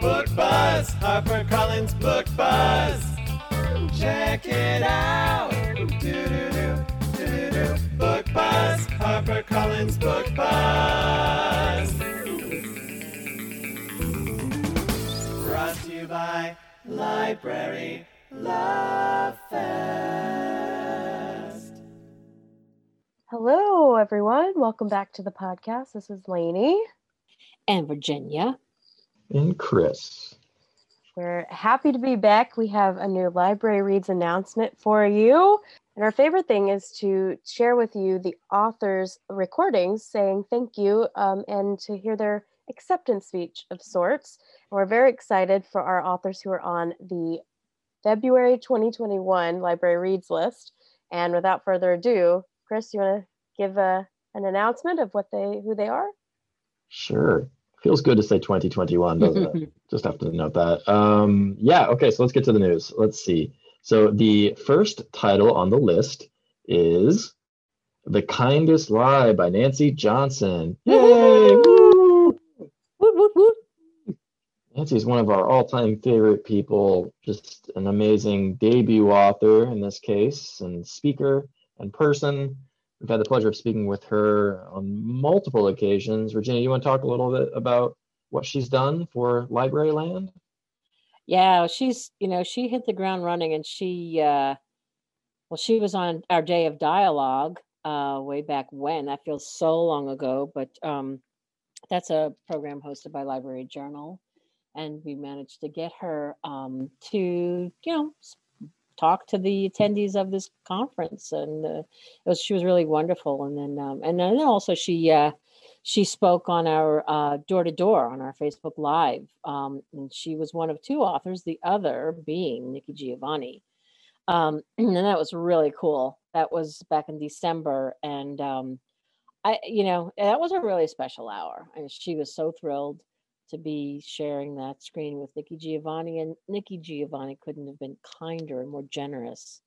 Book Buzz, HarperCollins Book Buzz. Check it out. Do-do-do, do-do-do. Book Buzz, HarperCollins Book Buzz. Brought to you by Library Love Fest. Hello, everyone. Welcome back to the podcast. This is Lainey. And Virginia. And Chris. We're happy to be back. We have a new Library Reads announcement for you. And our favorite thing is to share with you the author's recordings saying thank you and to hear their acceptance speech of sorts. And we're very excited for our authors who are on the February 2021 Library Reads list. And without further ado, Chris, you want to give an announcement of who they are? Sure. Feels good to say 2021, doesn't it? Just have to note that. Okay, so let's get to the news. Let's see. So the first title on the list is The Kindest Lie by Nancy Johnson. Yay! Woo! Woo, woo, woo. Nancy's one of our all-time favorite people, just an amazing debut author in this case, and speaker and person. We've had the pleasure of speaking with her on multiple occasions. Virginia, you want to talk a little bit about what she's done for Library Land? Yeah, she hit the ground running, and she was on our day of dialogue way back when. That feels so long ago, but that's a program hosted by Library Journal, and we managed to get her to talk to the attendees of this conference, and she was really wonderful. And then also she spoke on our door to door on our Facebook Live, and she was one of two authors, the other being Nikki Giovanni, and that was really cool. That was back in December, and that was a really special hour, and she was so thrilled to be sharing that screen with Nikki Giovanni, and Nikki Giovanni couldn't have been kinder and more generous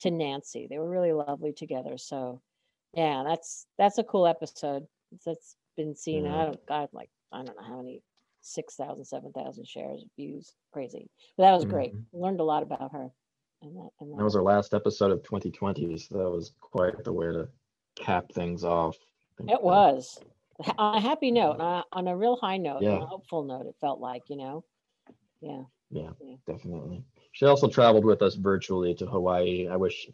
to Nancy. They were really lovely together. So yeah, that's a cool episode that's been seen. Mm-hmm. I don't know how many, 6,000, 7,000 shares, views, crazy. But that was great. Mm-hmm. Learned a lot about her. That was our last episode of 2020. So that was quite the way to cap things off. It was. On a happy note, on a real high note, yeah. On a hopeful note, it felt like, Yeah, definitely. She also traveled with us virtually to Hawaii,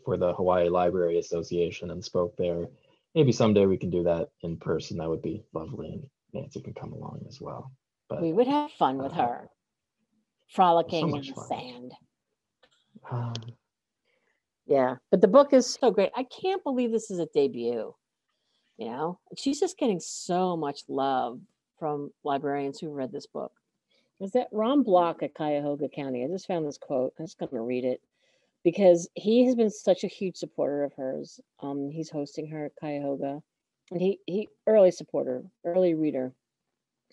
for the Hawaii Library Association, and spoke there. Maybe someday we can do that in person. That would be lovely, and Nancy can come along as well. But we would have fun with her, frolicking in the sand. Yeah, but the book is so great. I can't believe this is a debut. She's just getting so much love from librarians who read this book. Is that Ron Block at Cuyahoga County? I just found this quote. I'm just going to read it because he has been such a huge supporter of hers. He's hosting her at Cuyahoga, and he early supporter, early reader.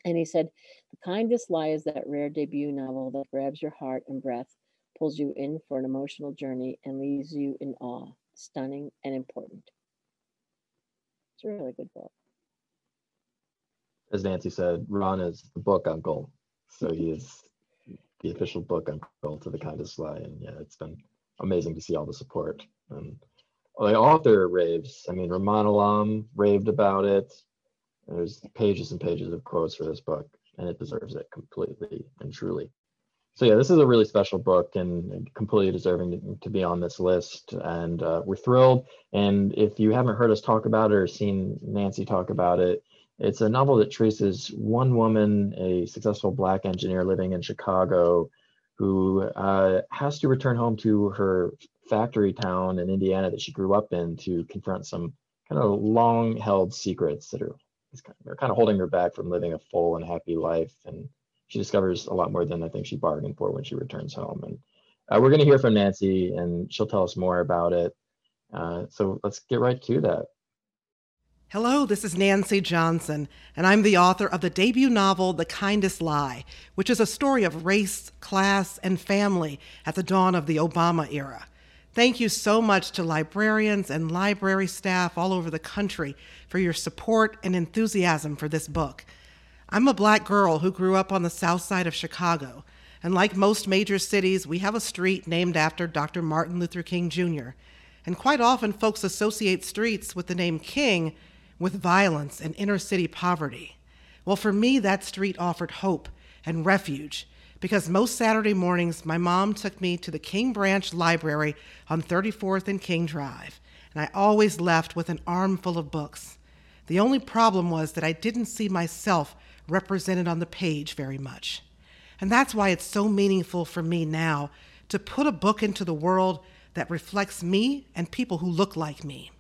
And he said, "The Kindest Lie is that rare debut novel that grabs your heart and breath, pulls you in for an emotional journey, and leaves you in awe. Stunning and important." It's a really good book. As Nancy said, Ron is the book uncle. So he is the official book uncle to The Kindest Lie. And yeah, it's been amazing to see all the support. And the author raves. I mean, Rumaan Alam raved about it. There's pages and pages of quotes for this book, and it deserves it completely and truly. So yeah, this is a really special book and completely deserving to be on this list. And we're thrilled. And if you haven't heard us talk about it or seen Nancy talk about it, it's a novel that traces one woman, a successful Black engineer living in Chicago, who has to return home to her factory town in Indiana that she grew up in to confront some kind of long held secrets that are kind of holding her back from living a full and happy life. And she discovers a lot more than I think she bargained for when she returns home. And we're going to hear from Nancy, and she'll tell us more about it. So let's get right to that. Hello, this is Nancy Johnson, and I'm the author of the debut novel, The Kindest Lie, which is a story of race, class, and family at the dawn of the Obama era. Thank you so much to librarians and library staff all over the country for your support and enthusiasm for this book. I'm a Black girl who grew up on the south side of Chicago, and like most major cities, we have a street named after Dr. Martin Luther King Jr. And quite often, folks associate streets with the name King with violence and inner city poverty. Well, for me, that street offered hope and refuge, because most Saturday mornings, my mom took me to the King Branch Library on 34th and King Drive, and I always left with an armful of books. The only problem was that I didn't see myself represented on the page very much. And that's why it's so meaningful for me now to put a book into the world that reflects me and people who look like me.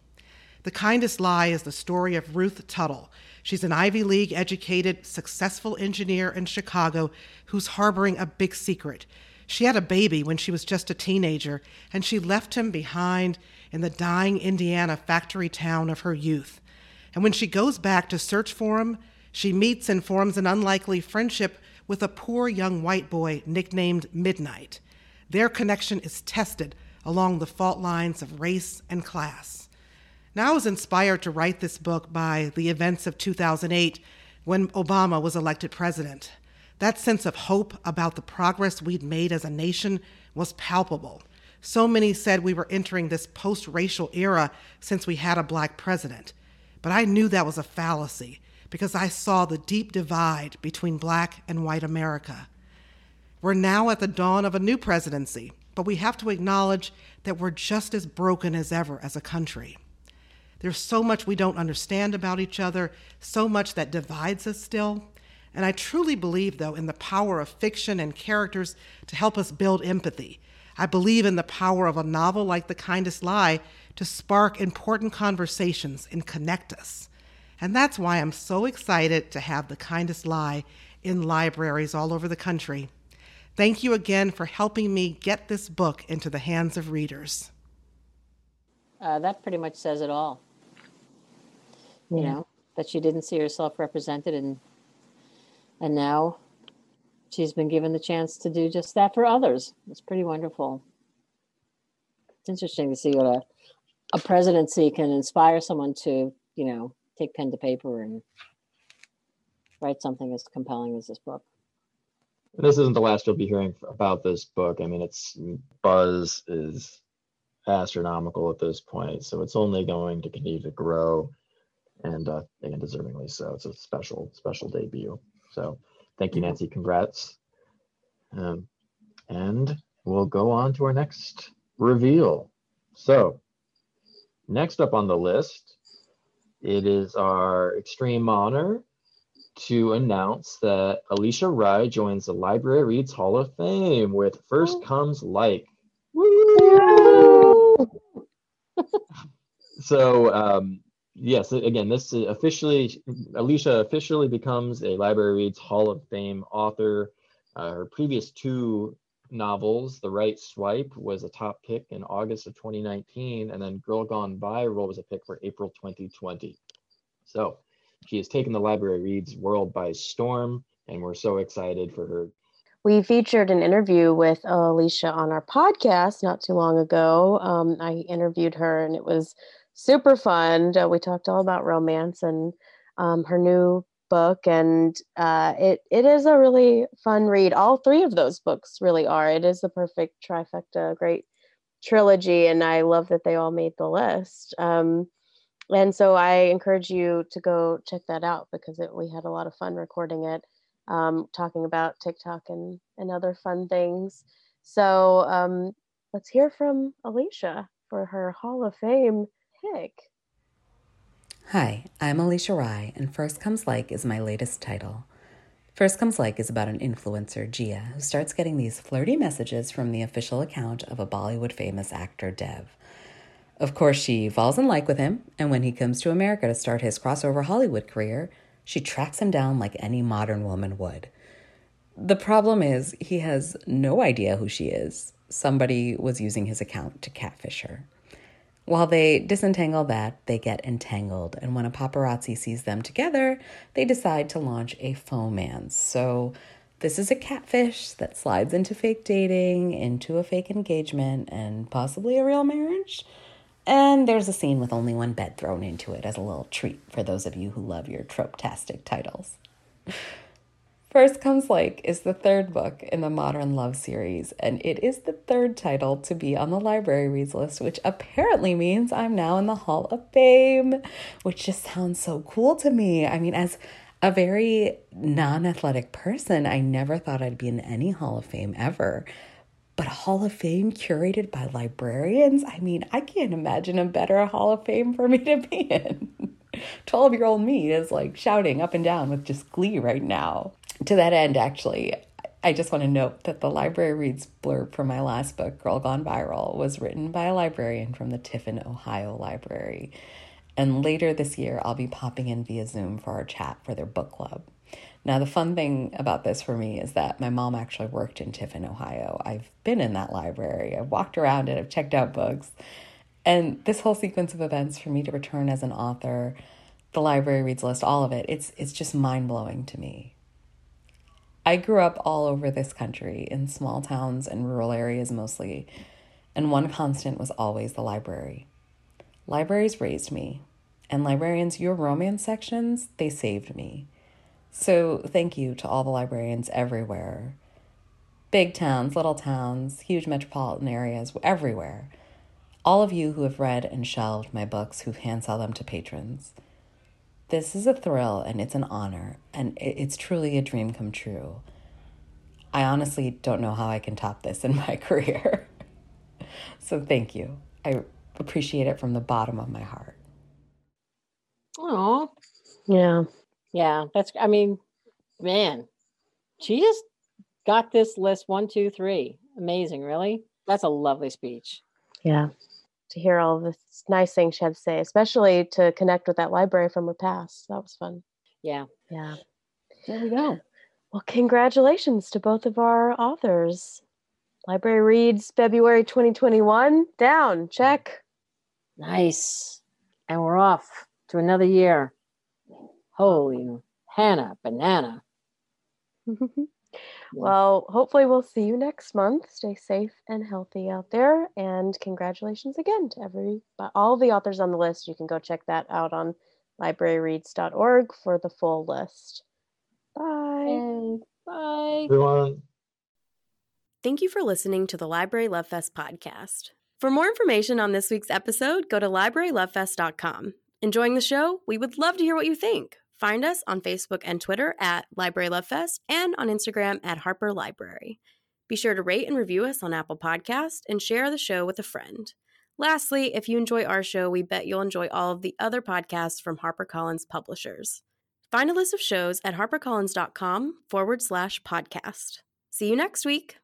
The Kindest Lie is the story of Ruth Tuttle. She's an Ivy League-educated, successful engineer in Chicago who's harboring a big secret. She had a baby when she was just a teenager, and she left him behind in the dying Indiana factory town of her youth. And when she goes back to search for him, she meets and forms an unlikely friendship with a poor young white boy nicknamed Midnight. Their connection is tested along the fault lines of race and class. Now, I was inspired to write this book by the events of 2008 when Obama was elected president. That sense of hope about the progress we'd made as a nation was palpable. So many said we were entering this post-racial era since we had a Black president. But I knew that was a fallacy because I saw the deep divide between Black and white America. We're now at the dawn of a new presidency, but we have to acknowledge that we're just as broken as ever as a country. There's so much we don't understand about each other, so much that divides us still. And I truly believe, though, in the power of fiction and characters to help us build empathy. I believe in the power of a novel like The Kindest Lie to spark important conversations and connect us. And that's why I'm so excited to have The Kindest Lie in libraries all over the country. Thank you again for helping me get this book into the hands of readers. That pretty much says it all. Yeah. You know, that she didn't see herself represented, and now she's been given the chance to do just that for others. It's pretty wonderful. It's interesting to see what a presidency can inspire someone to, you know, take pen to paper and write something as compelling as this book. This isn't the last you'll be hearing about this book. I mean, its buzz is astronomical at this point, so it's only going to continue to grow, and deservingly so. It's a special, special debut. So thank you, Nancy. Congrats. And we'll go on to our next reveal. So next up on the list, it is our extreme honor to announce that Alisha Rai joins the Library Reads Hall of Fame with First Comes Like. Woo! So, yes, again, this is Alisha officially becomes a Library Reads Hall of Fame author. Her previous two novels, The Right Swipe, was a top pick in August of 2019, and then Girl Gone Viral was a pick for April 2020. So she has taken the Library Reads world by storm, and we're so excited for her. We featured an interview with Alisha on our podcast not too long ago. I interviewed her, and it was super fun. We talked all about romance and her new book, and it is a really fun read. All three of those books really are. It is the perfect trifecta, great trilogy, and I love that they all made the list. And so I encourage you to go check that out because we had a lot of fun recording it, talking about TikTok and other fun things. So let's hear from Alisha for her Hall of Fame pick. Hi, I'm Alisha Rai, and First Comes Like is my latest title. First Comes Like is about an influencer, Gia, who starts getting these flirty messages from the official account of a Bollywood famous actor, Dev. Of course, she falls in like with him, and when he comes to America to start his crossover Hollywood career, she tracks him down like any modern woman would. The problem is he has no idea who she is. Somebody was using his account to catfish her. While they disentangle that, they get entangled. And when a paparazzi sees them together, they decide to launch a foeman. So this is a catfish that slides into fake dating, into a fake engagement, and possibly a real marriage. And there's a scene with only one bed thrown into it as a little treat for those of you who love your trope-tastic titles. First Comes Like is the third book in the Modern Love series, and it is the third title to be on the Library Reads list, which apparently means I'm now in the Hall of Fame, which just sounds so cool to me. I mean, as a very non-athletic person, I never thought I'd be in any Hall of Fame ever. But a Hall of Fame curated by librarians? I mean, I can't imagine a better Hall of Fame for me to be in. 12-year-old me is like shouting up and down with just glee right now. To that end, actually, I just want to note that the Library Reads blurb for my last book, Girl Gone Viral, was written by a librarian from the Tiffin, Ohio library. And later this year, I'll be popping in via Zoom for our chat for their book club. Now, the fun thing about this for me is that my mom actually worked in Tiffin, Ohio. I've been in that library. I've walked around it. I've checked out books. And this whole sequence of events for me to return as an author, the Library Reads list, all of it, it's just mind-blowing to me. I grew up all over this country, in small towns and rural areas mostly, and one constant was always the library. Libraries raised me, and librarians, your romance sections, they saved me. So thank you to all the librarians everywhere. Big towns, little towns, huge metropolitan areas, everywhere. All of you who have read and shelved my books, who've hand-sold them to patrons. This is a thrill, and it's an honor, and it's truly a dream come true. I honestly don't know how I can top this in my career. So thank you. I appreciate it from the bottom of my heart. Oh, yeah. Yeah, that's, I mean, man, she just got this list 1, 2, 3. Amazing, really? That's a lovely speech. Yeah. To hear all the nice things she had to say, especially to connect with that library from her past. That was fun. Yeah. Yeah. There we go. Well, congratulations to both of our authors. Library Reads February 2021. Down. Check. Nice. And we're off to another year. Holy Hannah banana. Well, hopefully we'll see you next month. Stay safe and healthy out there. And congratulations again to all the authors on the list. You can go check that out on libraryreads.org for the full list. Bye. Bye. Everyone. Thank you for listening to the Library Love Fest podcast. For more information on this week's episode, go to librarylovefest.com. Enjoying the show? We would love to hear what you think. Find us on Facebook and Twitter at Library Love Fest and on Instagram at Harper Library. Be sure to rate and review us on Apple Podcasts and share the show with a friend. Lastly, if you enjoy our show, we bet you'll enjoy all of the other podcasts from HarperCollins Publishers. Find a list of shows at harpercollins.com/podcast. See you next week.